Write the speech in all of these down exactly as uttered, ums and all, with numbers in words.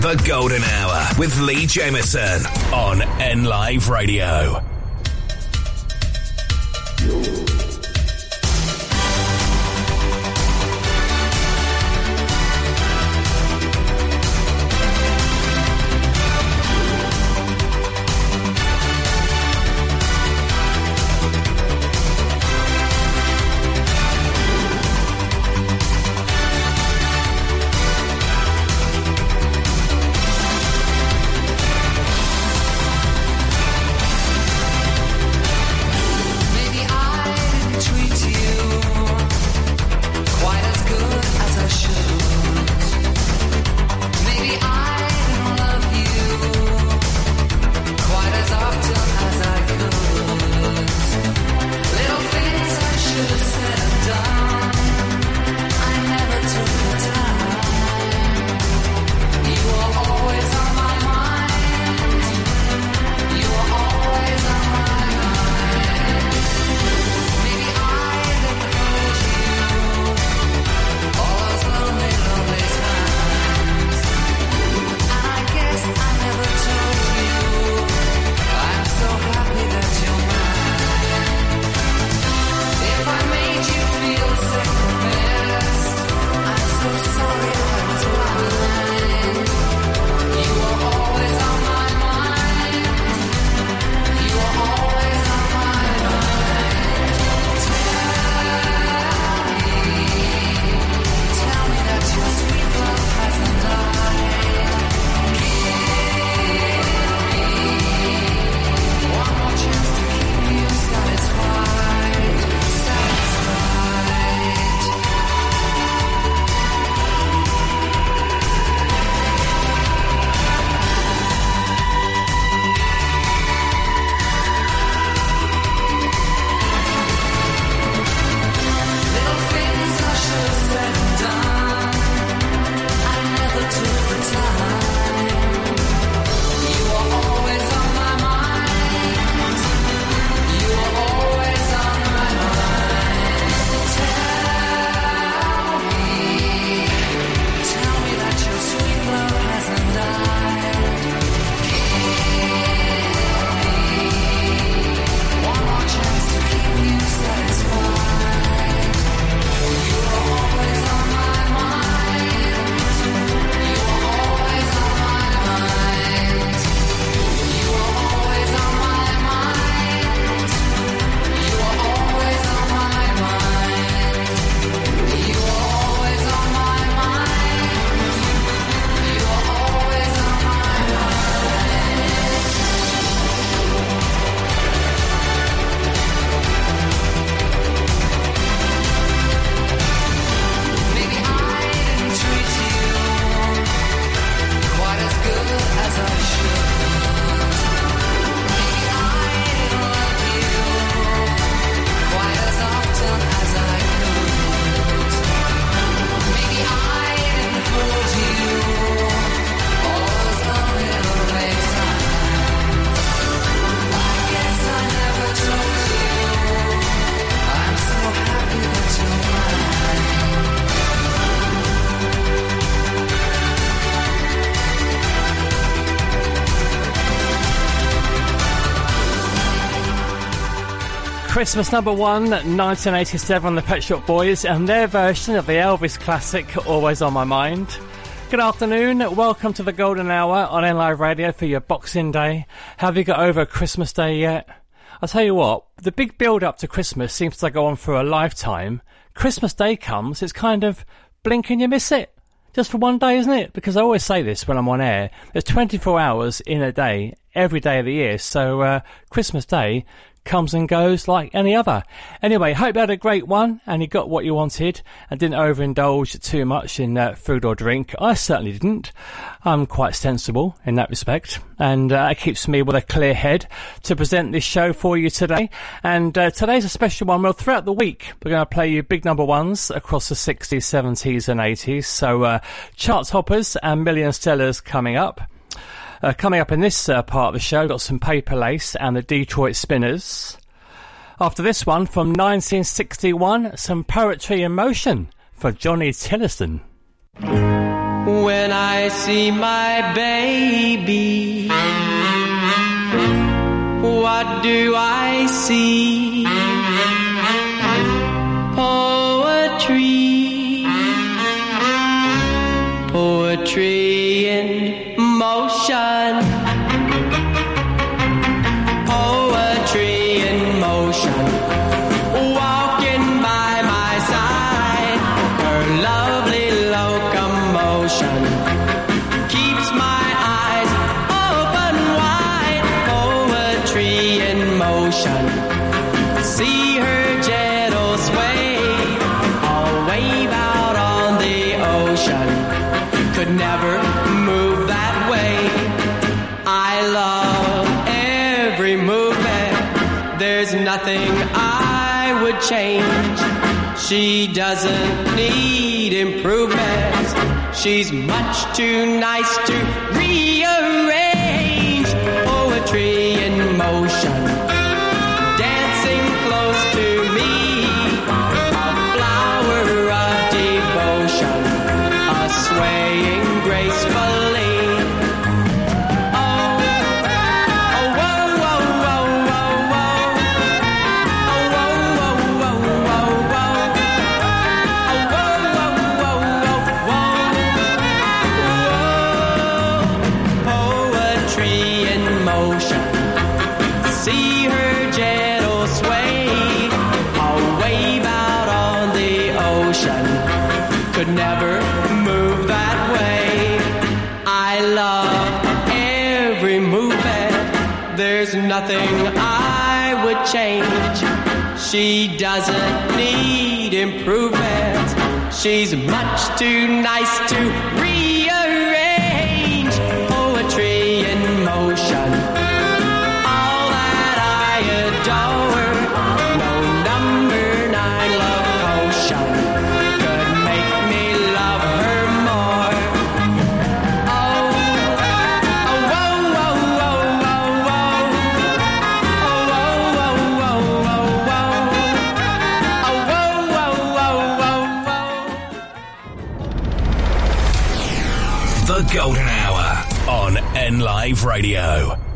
The Golden Hour with Lee Jamieson on NLive Radio. Christmas number one, nineteen eighty-seven on the Pet Shop Boys and their version of the Elvis classic, Always On My Mind. Good afternoon, welcome to the Golden Hour on NLive Radio for your Boxing Day. Have you got over Christmas Day yet? I'll tell you what, the big build-up to Christmas seems to go on for a lifetime. Christmas Day comes, it's kind of blink and you miss it. Just for one day, isn't it? Because I always say this when I'm on air, there's twenty-four hours in a day, every day of the year, so uh, Christmas Day comes and goes like any other. Anyway, hope you had a great one and you got what you wanted and didn't overindulge too much in uh, food or drink. I certainly didn't. I'm quite sensible in that respect, and uh, it keeps me with a clear head to present this show for you today. And uh, today's a special one. Well, throughout the week we're going to play you big number ones across the sixties, seventies and eighties, so uh, chart hoppers and million sellers coming up. Uh, coming up in this uh, part of the show, we've got some Paper Lace and the Detroit Spinners. After this one, from nineteen sixty-one, some Poetry in Motion for Johnny Tillotson. when I see my baby. What do I see? Poetry, poetry in motion. Nothing I would change. She doesn't need improvements. She's much too nice to rearrange. Poetry in motion, dancing close to me. A flower of devotion, a swaying gracefully. Could never move that way. I love every movement. There's nothing I would change. She doesn't need improvement. She's much too nice to rearrange. Poetry in motion, all that I adore. No number nine love potion Golden Hour on NLive Radio. Happiness.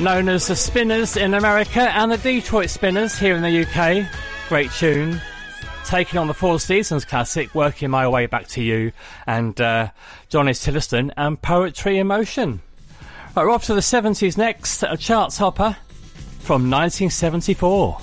known as the Spinners in America and the Detroit Spinners here in the U K. Great tune, taking on the Four Seasons classic, Working My Way Back to You, and uh, Johnny Tillotson and Poetry in Motion. Right, we're off to the seventies next, a charts hopper from nineteen seventy-four.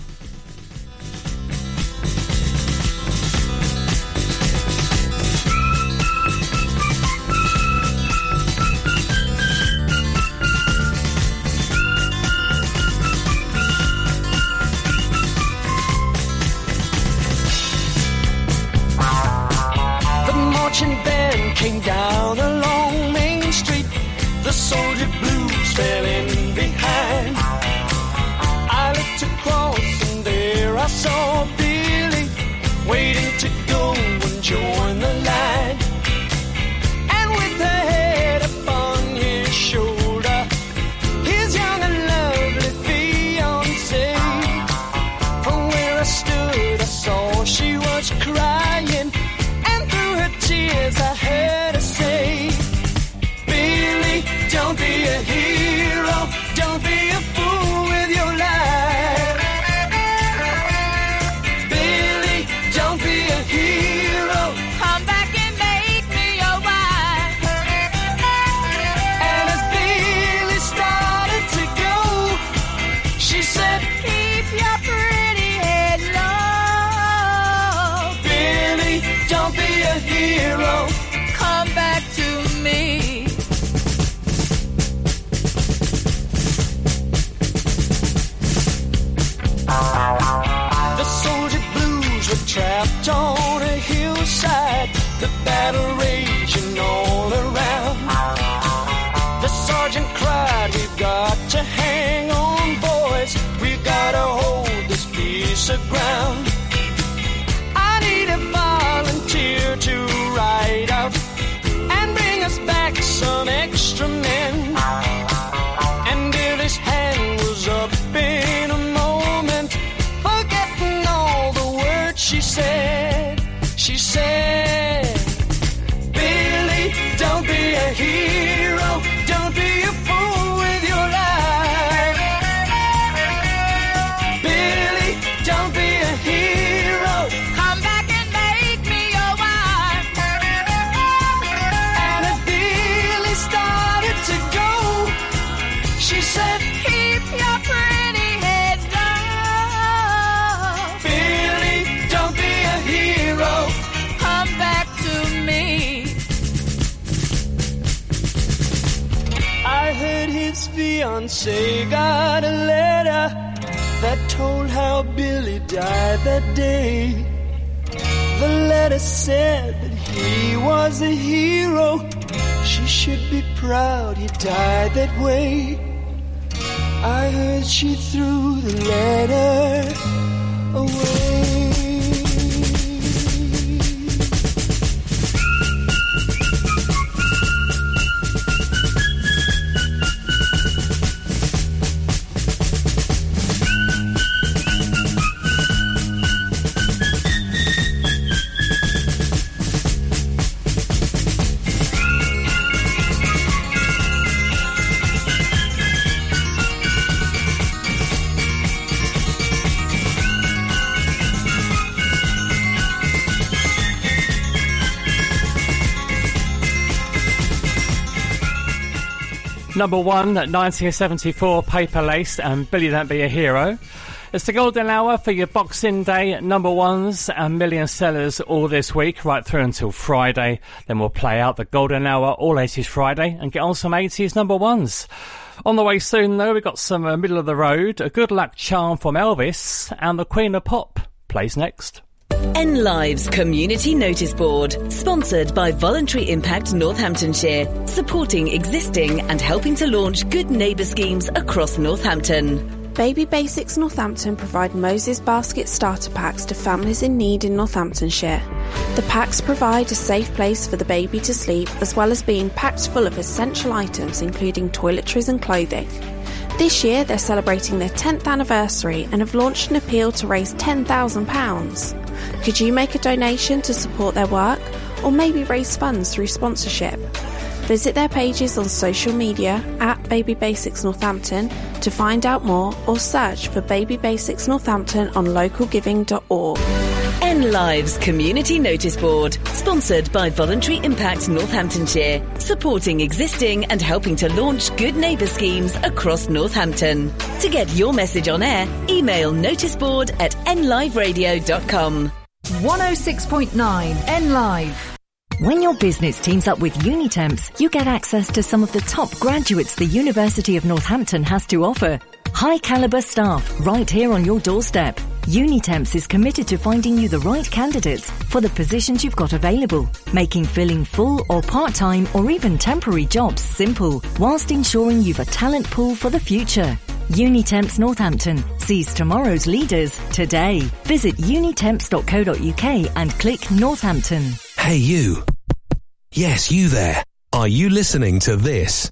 Say got a letter that told how Billy died that day. The letter said that he was a hero. She should be proud he died that way. I heard she threw the letter away. Number one, nineteen seventy-four, Paper Lace and Billy Don't Be a Hero. It's the golden hour for your Boxing Day number ones and million sellers all this week, right through until Friday. Then we'll play out the golden hour, all eighties Friday, and get on some eighties number ones. On the way soon, though, we've got some uh, Middle of the Road, a good luck charm from Elvis, and the Queen of Pop plays next. NLive's Community Notice Board, sponsored by Voluntary Impact Northamptonshire, supporting existing and helping to launch good neighbour schemes across Northampton. Baby Basics Northampton provide Moses Basket starter packs to families in need in Northamptonshire. The packs provide a safe place for the baby to sleep, as well as being packed full of essential items including toiletries and clothing. This year they're celebrating their tenth anniversary and have launched an appeal to raise ten thousand pounds. Could you make a donation to support their work, or maybe raise funds through sponsorship? Visit their pages on social media at Baby Basics Northampton to find out more, or search for Baby Basics Northampton on local giving dot org. NLive's Community Notice Board, sponsored by Voluntary Impact Northamptonshire, supporting existing and helping to launch good neighbour schemes across Northampton. To get your message on air, email noticeboard at n live radio dot com. one oh six point nine NLive. When your business teams up with Unitemps, you get access to some of the top graduates the University of Northampton has to offer. High calibre staff right here on your doorstep. Unitemps is committed to finding you the right candidates for the positions you've got available, making filling full or part-time or even temporary jobs simple, whilst ensuring you've a talent pool for the future. Unitemps Northampton sees tomorrow's leaders today. Visit unitemps dot co dot uk and click Northampton. Hey you. Yes, you there. Are you listening to this?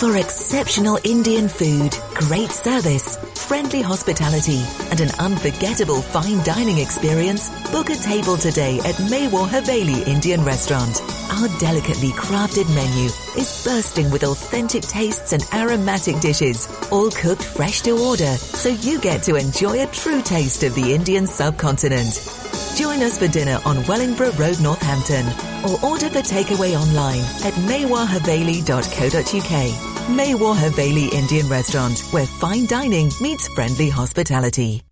For exceptional Indian food, great service, friendly hospitality and an unforgettable fine dining experience, book a table today at Mewar Haveli Indian Restaurant. Our delicately crafted menu is bursting with authentic tastes and aromatic dishes, all cooked fresh to order, so you get to enjoy a true taste of the Indian subcontinent. Join us for dinner on Wellingborough Road, Northampton, or order for takeaway online at mewar haveli dot co dot uk. Mewar Haveli Indian Restaurant, where fine dining meets friendly hospitality.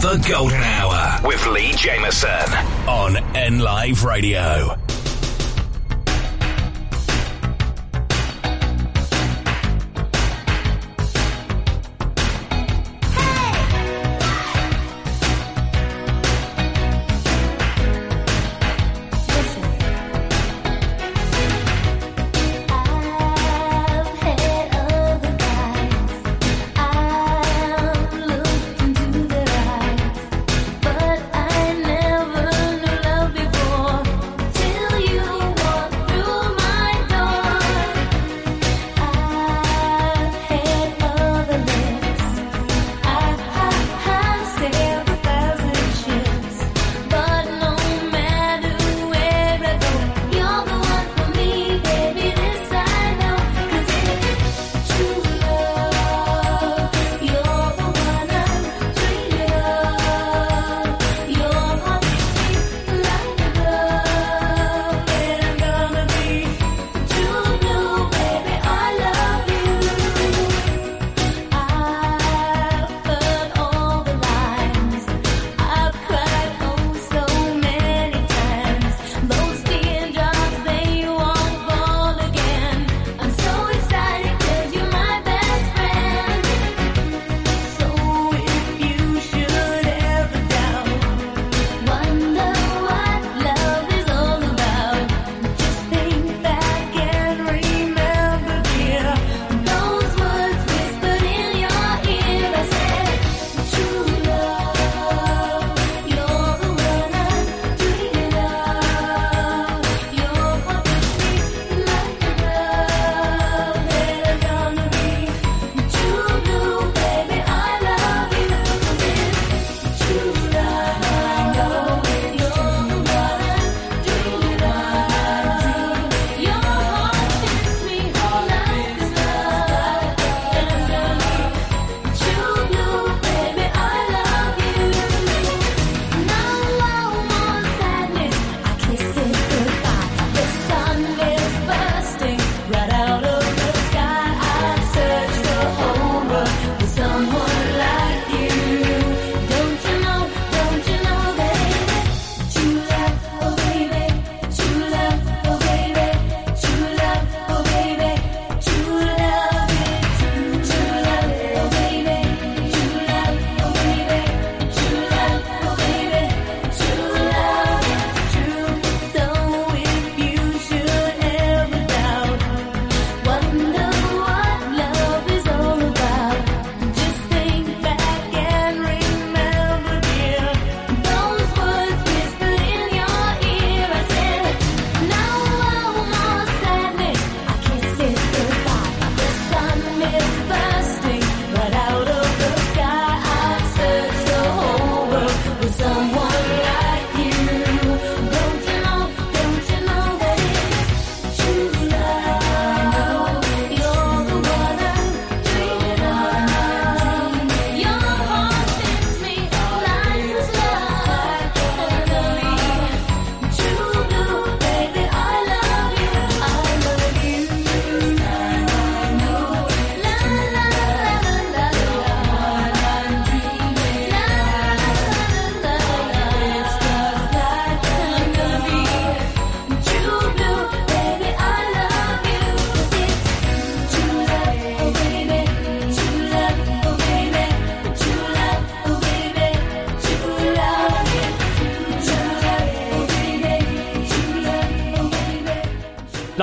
The Golden Hour with Lee Jamieson on NLive Radio. Till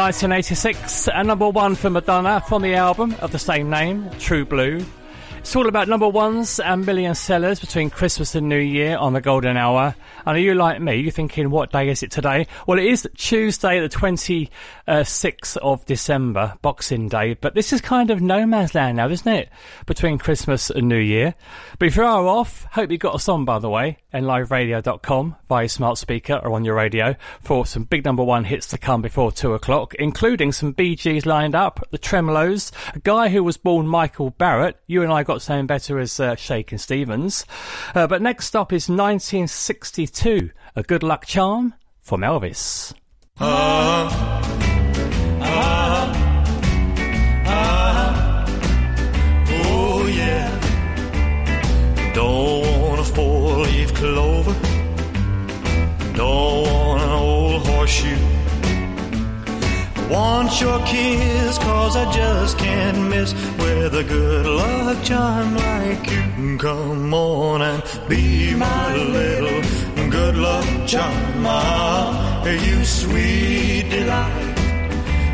nineteen eighty-six, and number one for Madonna from the album of the same name, True Blue. It's all about number ones and million sellers between Christmas and New Year on the golden hour. And are you like me? You're thinking, what day is it today? Well, it is Tuesday, the twenty-sixth of December, Boxing Day. But this is kind of no man's land now, isn't it? Between Christmas and New Year. But if you are off, hope you got us on, by the way, N Live Radio dot com via smart speaker or on your radio for some big number one hits to come before two o'clock, including some Bee Gees lined up, the Tremeloes, a guy who was born Michael Barrett. You and I got saying better as uh, Shaking Stevens. Uh, but next up is nineteen sixty-two, A Good Luck Charm from Elvis. Uh-huh. Uh-huh. Uh-huh. Oh yeah. Don't want a four-leaf clover. Don't want an old horseshoe. Want your kiss, cause I just can't miss with a good luck charm like you. Can come on and be my little good luck charm. Ah, you sweet delight.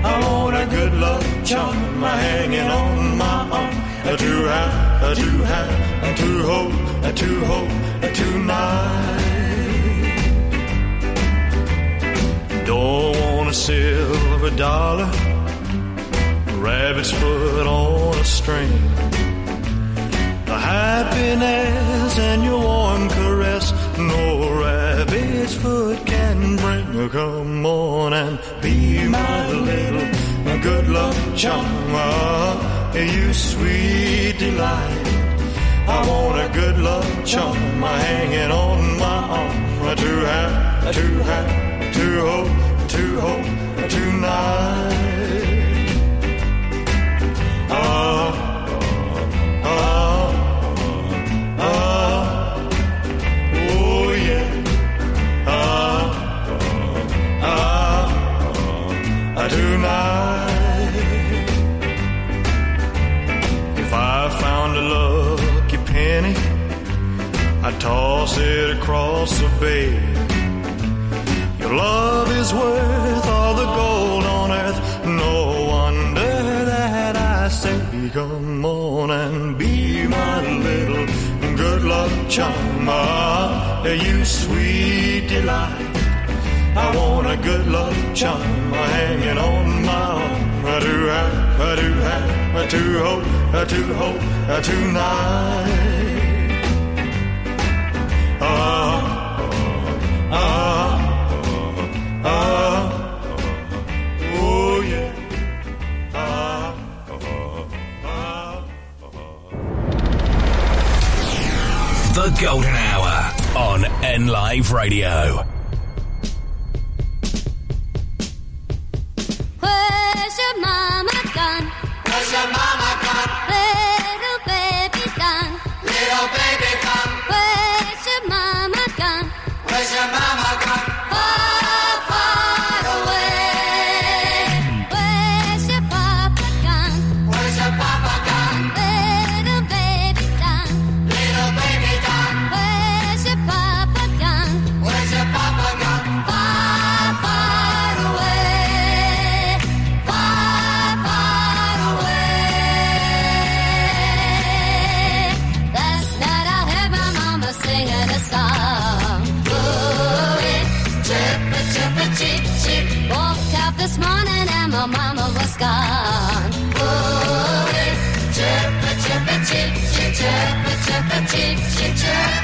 I want a good luck charm hanging on my arm. To have, a to have, to hope, a to hope, tonight. Don't want a silver a dollar, a rabbit's foot on a string, a happiness and your warm caress, no rabbit's foot can bring. Come on and be my little good luck charm, you sweet delight. I want a good luck charm hanging on my arm. To have, to have, to hope, to hope. Tonight, ah, ah, ah, oh yeah, ah, ah, ah, tonight. If I found a lucky penny, I'd toss it across the bay. Your love is worth all the gold on earth. No wonder that I say, come on and be my little good luck charm. Ah, you sweet delight. I want a good luck charm hanging on my arm. I do have, I do have, I do hope, I do hope, I do night. Ah, ah. The Golden Hour on NLive Radio. Where's your mama gone? Where's your mama gone? Little baby gone. Little baby gone. Where's your mama gone? Where's your mama gone? Far, far away. Where's your papa gone? Where's your papa gone? Little baby gone. Little baby. This morning and my mama was gone. Oh, chippa, chippa, chip, chip, chippa, chippa, chip, chip, chip.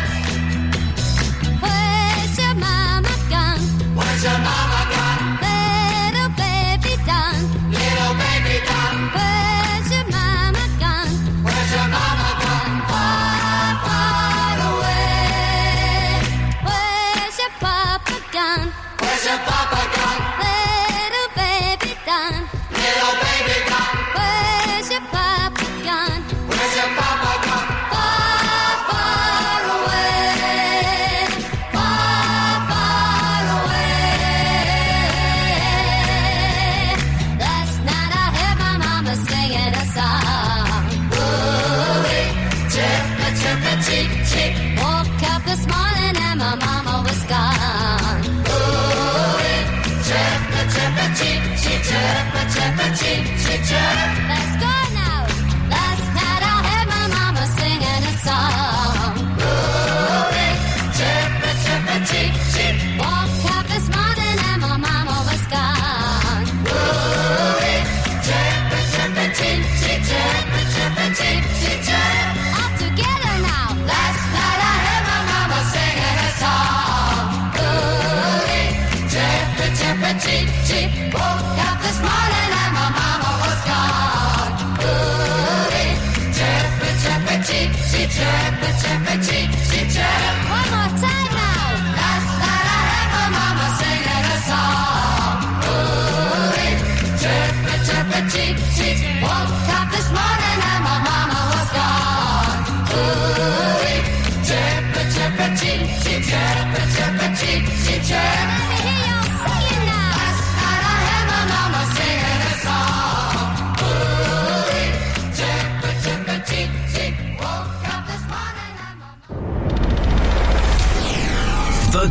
Where's your mama gone? Where's your mama gone? Little baby done. Little baby done. Where's your mama gone? Where's your mama gone? Far, far away. Where's your papa gone? Where's your papa gone? Where's your papa gone? Where's your papa gone? Far, far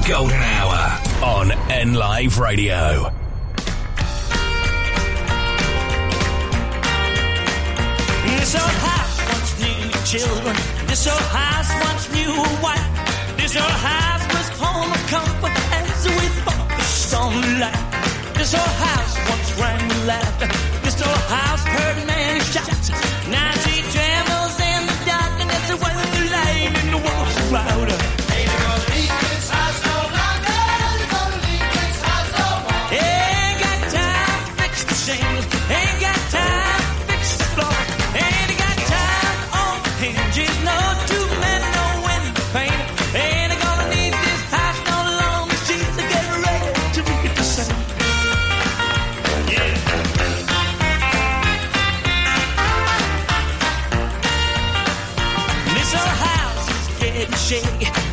Golden Hour on NLive Radio. This old house wants new children. This old house wants new wife. This old house was home of comfort as we focused on life. This old house once rang with laughter. This old house heard many shots. Now she trembles in the darkness when the light in the world's louder.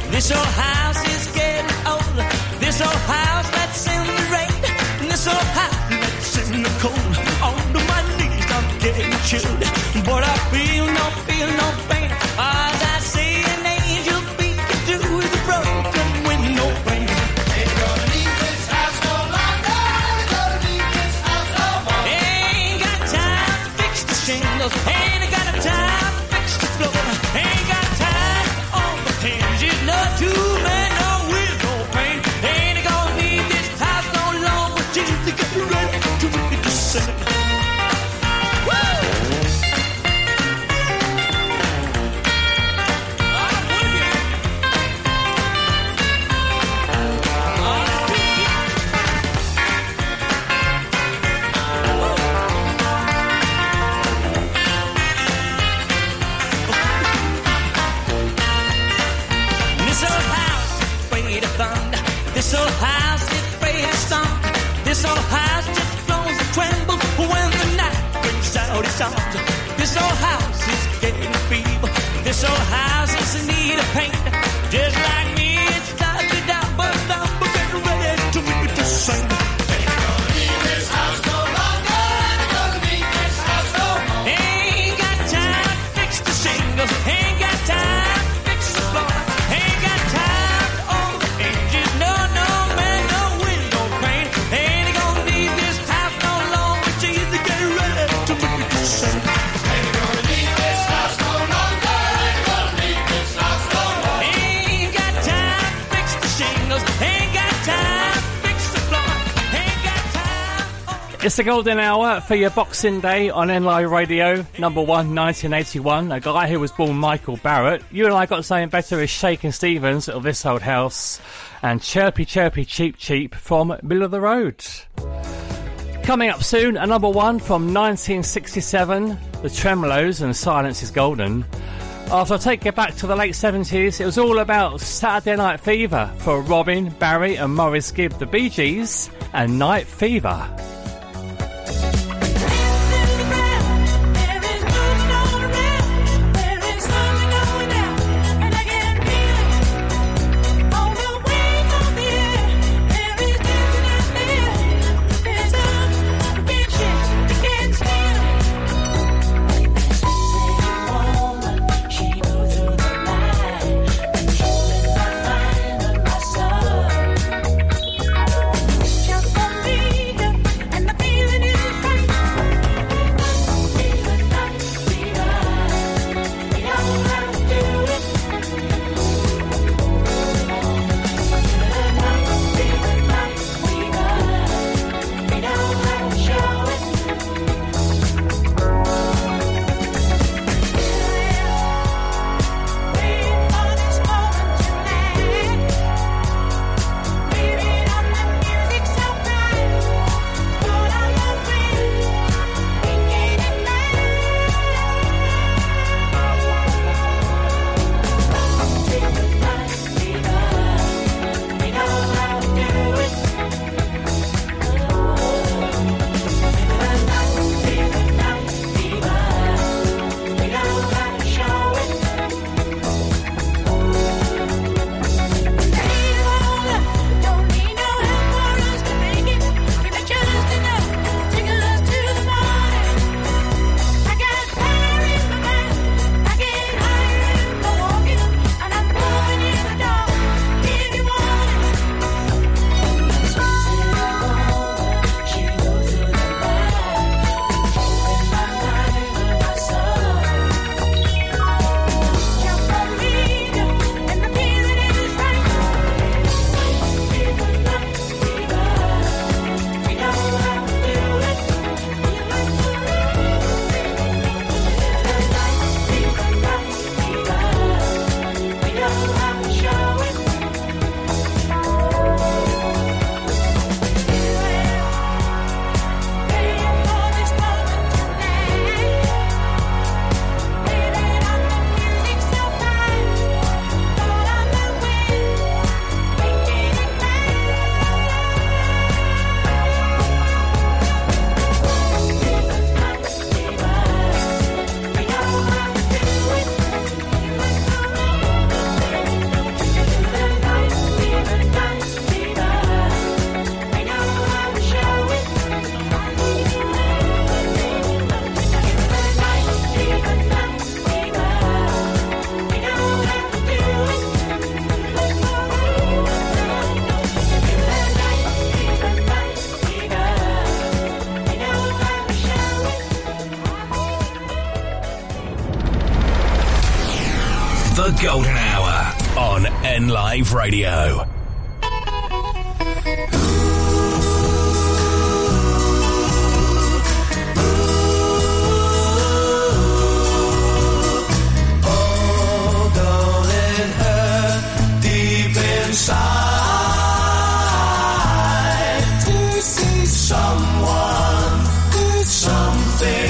This old house is getting old. This old house that's in the rain. This old house that's in the cold. On my knees I'm getting chilled, but I feel no, feel no pain. All I see an angel peeking through the broken window pane. Ain't gonna leave this house no longer. Ain't gonna leave this house no more. Ain't got time to fix the shingles. Ain't got time to fix the floor. Ain't got time on the hinges. No two men, no with no pain. Ain't gonna leave this house no longer. Just to get ready to make the same. This old house is free as song. This old house just flows and trembles when the night brings out its arms. This old house is getting feeble. This old house is in need of paint. Just like me, it's slightly down, but I'm getting ready to make it the same. Ain't gonna leave this house no longer. Ain't gonna leave this house no more. Ain't got time to fix the shingles. Ain't got time. It's the golden hour for your Boxing Day on NLive Radio, number one, nineteen eighty-one. A guy who was born Michael Barrett. You and I got something better as Shaking Stevens of This Old House and Chirpy Chirpy Cheep Cheep from Middle of the Road. Coming up soon, a number one from nineteen sixty-seven, the Tremeloes and Silence is Golden. After I take you back to the late seventies, it was all about Saturday Night Fever for Robin, Barry and Maurice Gibb, the Bee Gees and Night Fever. The Golden Hour on NLive Radio. Inside to see someone, something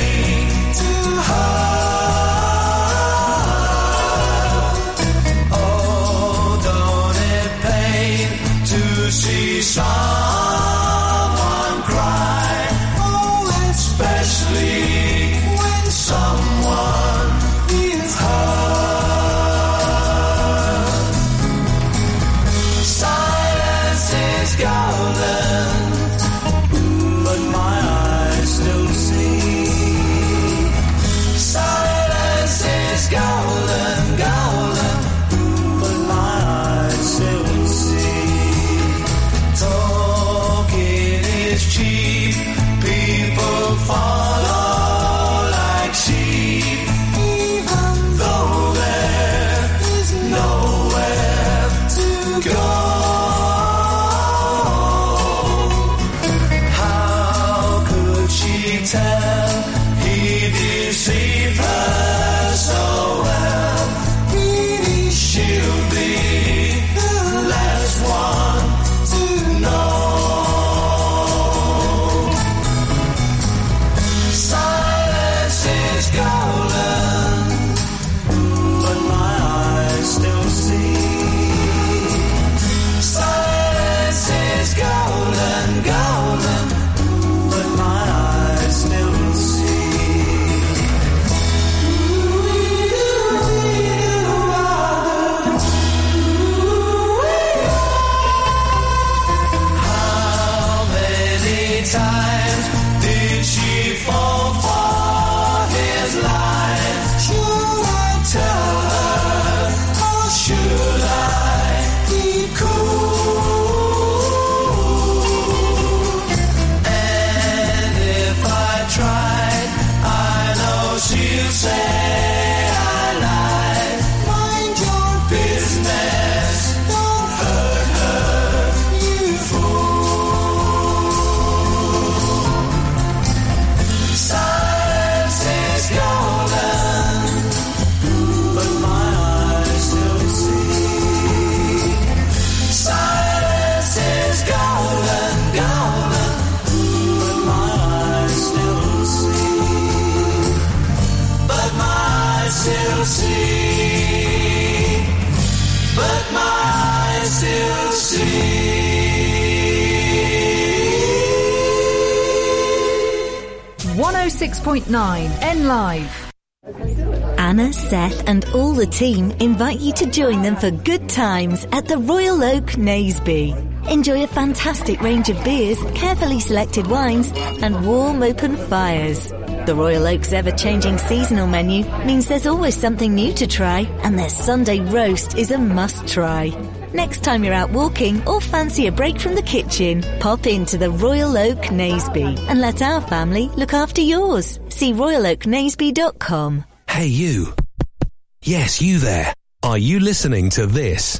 to hold. Oh, don't it pain to see someone cry? Oh, especially when someone is hurt. one oh six point nine NLive. Anna, Seth and all the team invite you to join them for good times at the Royal Oak Naseby. Enjoy a fantastic range of beers, carefully selected wines and warm open fires. The Royal Oak's ever-changing seasonal menu means there's always something new to try, and their Sunday roast is a must-try. Next time you're out walking or fancy a break from the kitchen, pop into the Royal Oak Naseby and let our family look after yours. See royal oak naseby dot com. Hey you. Yes, you there. Are you listening to this?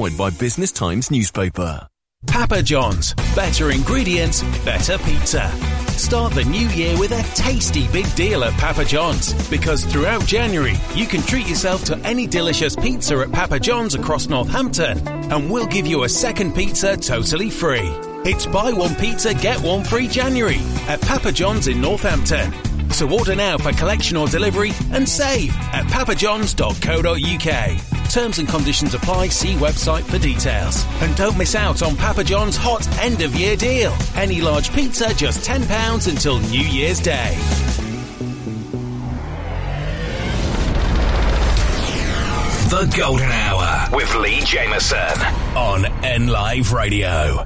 by Business Times newspaper. Papa John's. Better ingredients, better pizza. Start the new year with a tasty big deal at Papa John's, because throughout January you can treat yourself to any delicious pizza at Papa John's across Northampton, and we'll give you a second pizza totally free. It's buy one pizza, get one free January at Papa John's in Northampton. So order now for collection or delivery and save at papa johns dot co dot uk. Terms and conditions apply. See website for details. And don't miss out on Papa John's hot end-of-year deal. Any large pizza, just ten pounds until New Year's Day. The Golden Hour with Lee Jamieson on NLive Radio.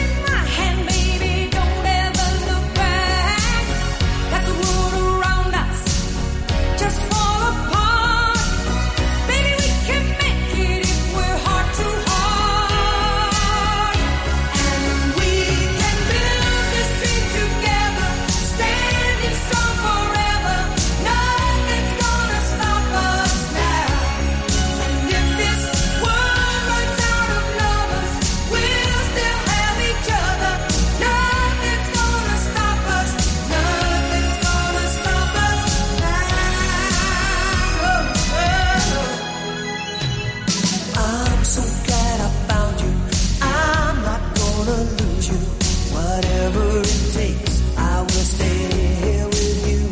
in my hand, baby, don't ever look back. Got the world around us just fall apart. Baby, we can make it if we're heart to heart. And we can build this dream together, standing strong forever. Nothing's gonna stop us now. And if this world runs out of lovers, we'll still have each other. Nothing's gonna stop us. Nothing's gonna stop us now. Oh, oh. I'm so glad I found you. I'm not gonna lose you. Whatever it takes, I will stay here with you.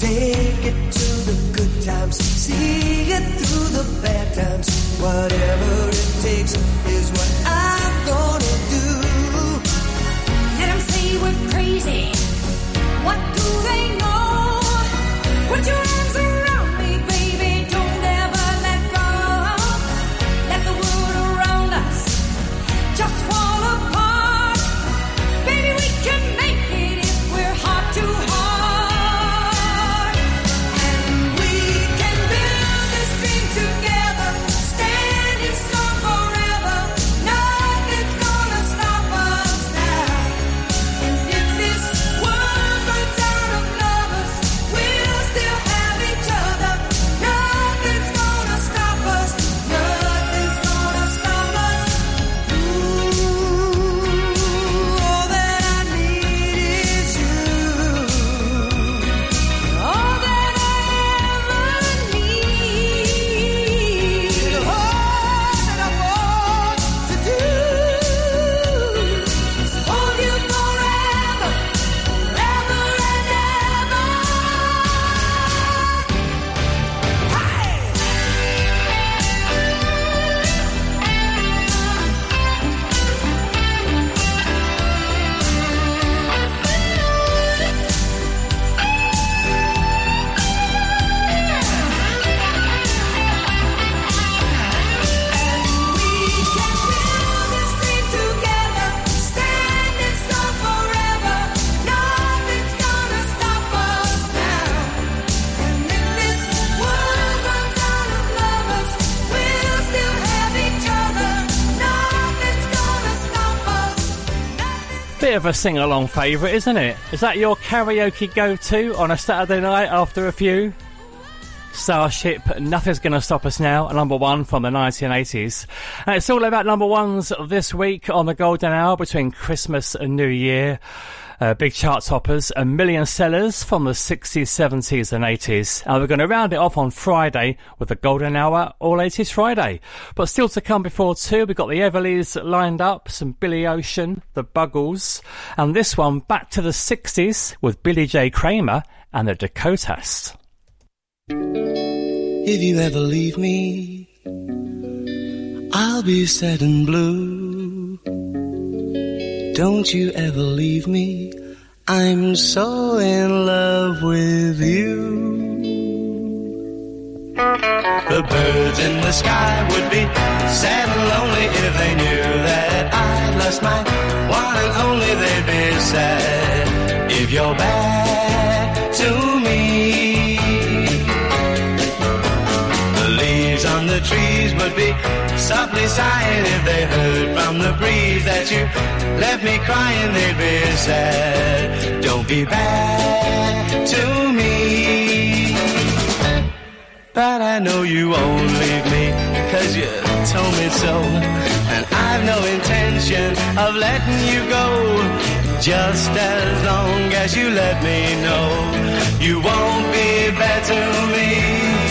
Take it to the good times, see it through the bad times. Whatever it takes is what I'm gonna do. Let them say we're crazy, what do they know? Put your arms around me, baby, don't ever let go. Let the world around us just fall apart. Baby, we can make it if we're heart to heart. And we can build this dream together, standing strong forever. Nothing's gonna stop us now. And if this world runs out of lovers, we'll still have each other. Nothing's gonna stop us. Nothing's gonna stop us. Ooh, all that I need is you. All that I ever need. All that I want to do is hold you forever, forever and ever. Hey! We can build this dream together, standing strong forever. Nothing's gonna stop us now. And if this world runs out of lovers, we'll still have each other. Nothing's gonna stop us. Bit of a sing-along favourite, isn't it? Is that your karaoke go-to on a Saturday night after a few? Starship, Nothing's Gonna Stop Us Now, number one from the nineteen eighties. And it's all about number ones this week on the Golden Hour between Christmas and New Year. Uh, big chart toppers, a million sellers from the sixties, seventies and eighties. And we're going to round it off on Friday with the Golden Hour All eighties Friday. But still to come before two, we've got the Everleys lined up, some Billy Ocean, the Buggles, and this one back to the sixties with Billy J. Kramer and the Dakotas. If you ever leave me, I'll be sad and blue. Don't you ever leave me, I'm so in love with you. The birds in the sky would be sad and lonely if they knew that I lost my one and only. They'd be sad if you're back to me. On the trees would be softly sighing if they heard from the breeze that you left me crying. They'd be sad. Don't be bad to me. But I know you won't leave me, cause you told me so, and I've no intention of letting you go. Just as long as you let me know you won't be bad to me.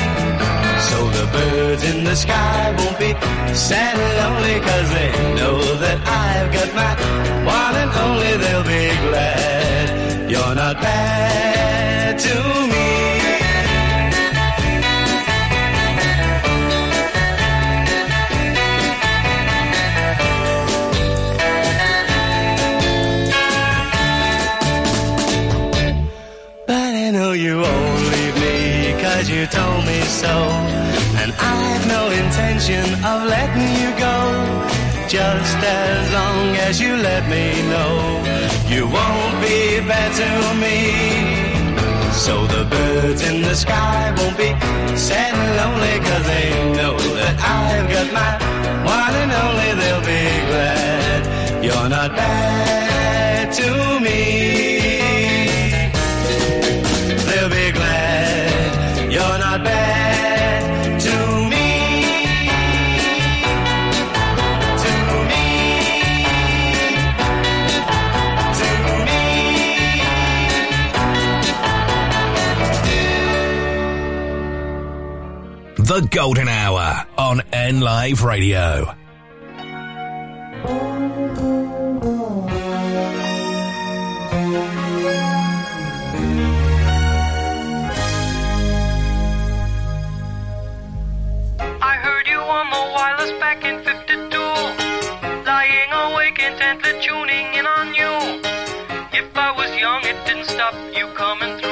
So the birds in the sky won't be sad and lonely, cause they know that I've got my one and only. They'll be glad you're not bad to me. But I know you won't leave me, cause you told me so, and I've no intention of letting you go. Just as long as you let me know you won't be bad to me. So the birds in the sky won't be sad and lonely, cause they know that I've got my one and only. They'll be glad you're not bad to me. They'll be glad you're not bad. The Golden Hour on NLive Radio. I heard you on the wireless back in fifty-two, lying awake intently tuning in on you. If I was young, it didn't stop you coming through.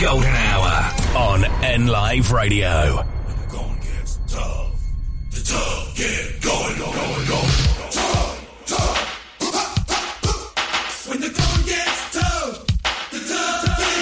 golden hour on NLive Radio. The going gets tough. The tough get going, going, going, going. Tough, tough. When the going gets tough, the tough get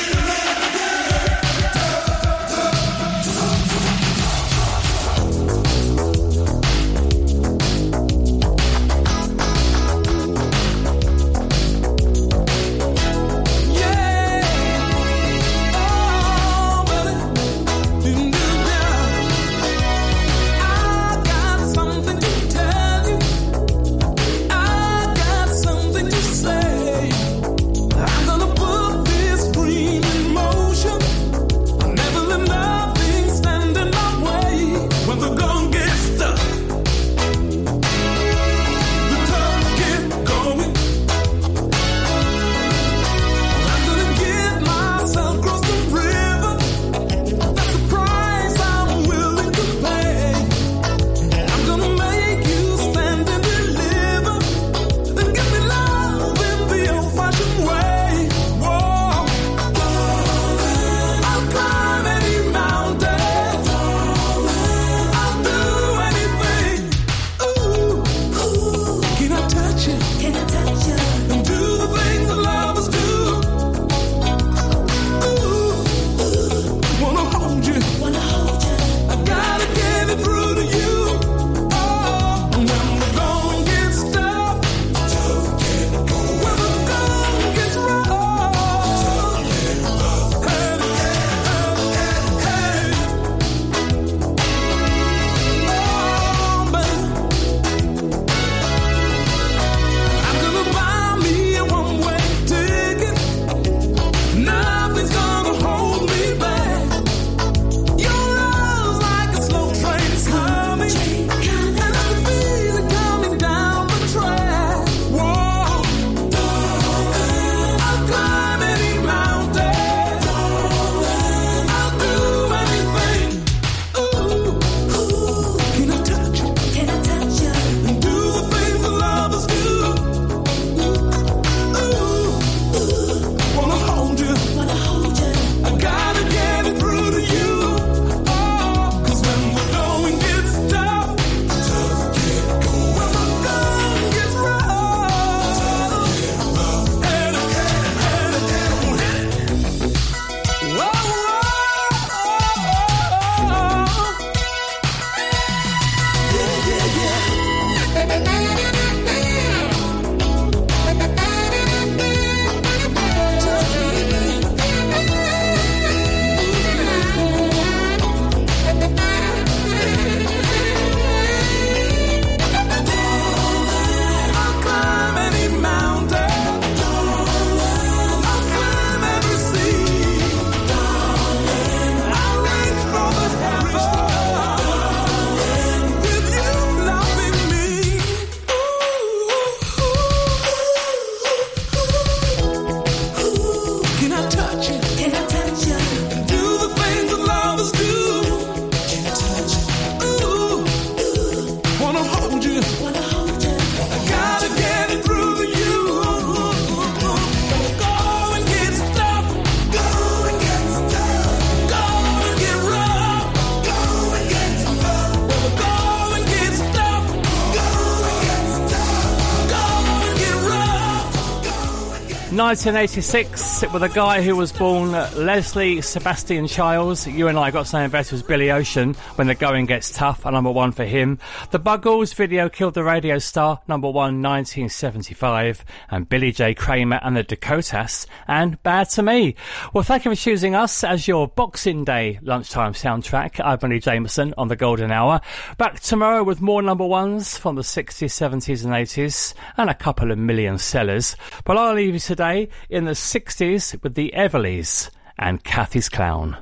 nineteen eighty-six, with a guy who was born Leslie Sebastian Childs. You and I got something better as Billy Ocean, When the Going Gets Tough, and number one for him. The Buggles, Video Killed the Radio Star, number one, nineteen seventy-five. And Billy J. Kramer and the Dakotas, and Bad to Me. Well, thank you for choosing us as your Boxing Day lunchtime soundtrack. I'm Lee Jamieson on the Golden Hour. Back tomorrow with more number ones from the sixties, seventies and eighties, and a couple of million sellers. But I'll leave you today in the sixties with the Eveleys and Kathy's Clown.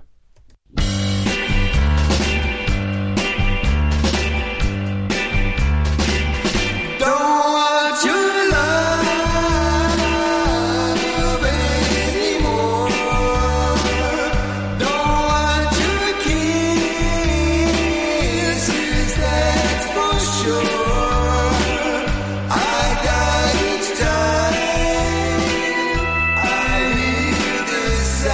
Don't want you to love anymore. Don't want your kisses, that's for sure. I die each time I hear the sound.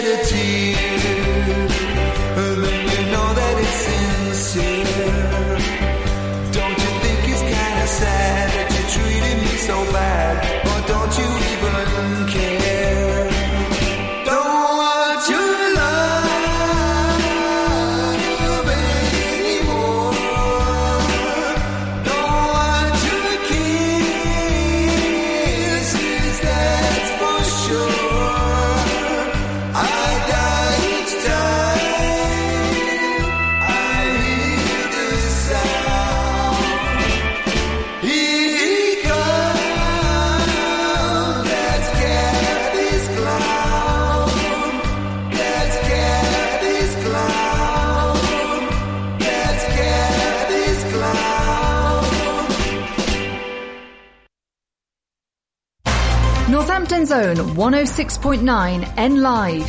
shed a tear, then you know that it's sincere. Don't you think it's kind of sad that you treated me so bad, or don't you even care? Don't want your love anymore, don't want your kisses, that's for sure. Northampton's own one oh six point nine NLive.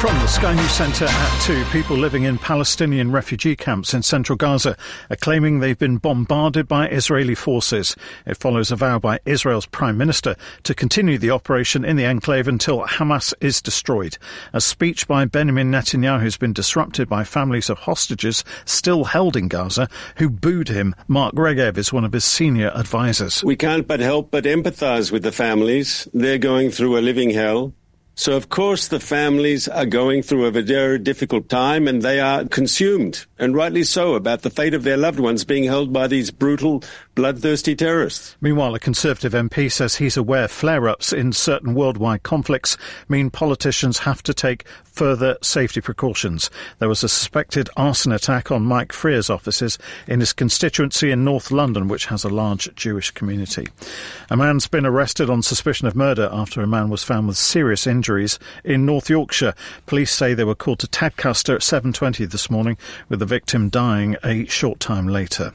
From the Sky News Centre at two, people living in Palestinian refugee camps in central Gaza are claiming they've been bombarded by Israeli forces. It follows a vow by Israel's Prime Minister to continue the operation in the enclave until Hamas is destroyed. A speech by Benjamin Netanyahu has been disrupted by families of hostages still held in Gaza who booed him. Mark Regev is one of his senior advisers. We can't but help but empathise with the families. They're going through a living hell. So, of course, the families are going through a very difficult time, and they are consumed, and rightly so, about the fate of their loved ones being held by these brutal, bloodthirsty terrorists. Meanwhile, a Conservative M P says he's aware flare-ups in certain worldwide conflicts mean politicians have to take further safety precautions. There was a suspected arson attack on Mike Frear's offices in his constituency in North London, which has a large Jewish community. A man's been arrested on suspicion of murder after a man was found with serious injuries. Injuries in North Yorkshire. Police say they were called to Tadcaster at seven twenty this morning, with the victim dying a short time later.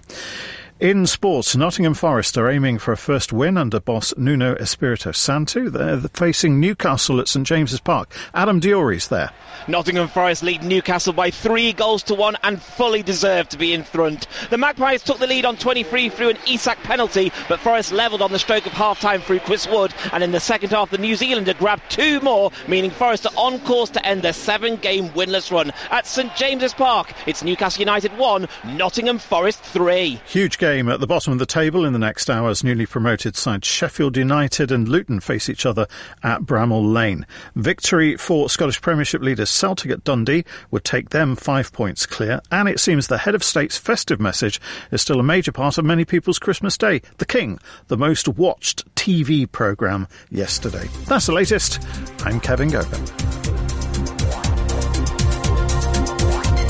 In sports, Nottingham Forest are aiming for a first win under boss Nuno Espirito Santo. They're facing Newcastle at St James's Park. Adam Diori's there. Nottingham Forest lead Newcastle by three goals to one and fully deserve to be in front. The Magpies took the lead on twenty-three through an Isak penalty, but Forest levelled on the stroke of half-time through Chris Wood, and in the second half the New Zealander grabbed two more, meaning Forest are on course to end their seven-game winless run. At St James's Park, it's Newcastle United one, Nottingham Forest three. Huge game. Game at the bottom of the table in the next hour as newly promoted sides Sheffield United and Luton face each other at Bramall Lane. Victory for Scottish Premiership leaders Celtic at Dundee would take them five points clear, and it seems the head of state's festive message is still a major part of many people's Christmas Day. The King, the most watched T V programme yesterday. That's the latest. I'm Kevin Govan.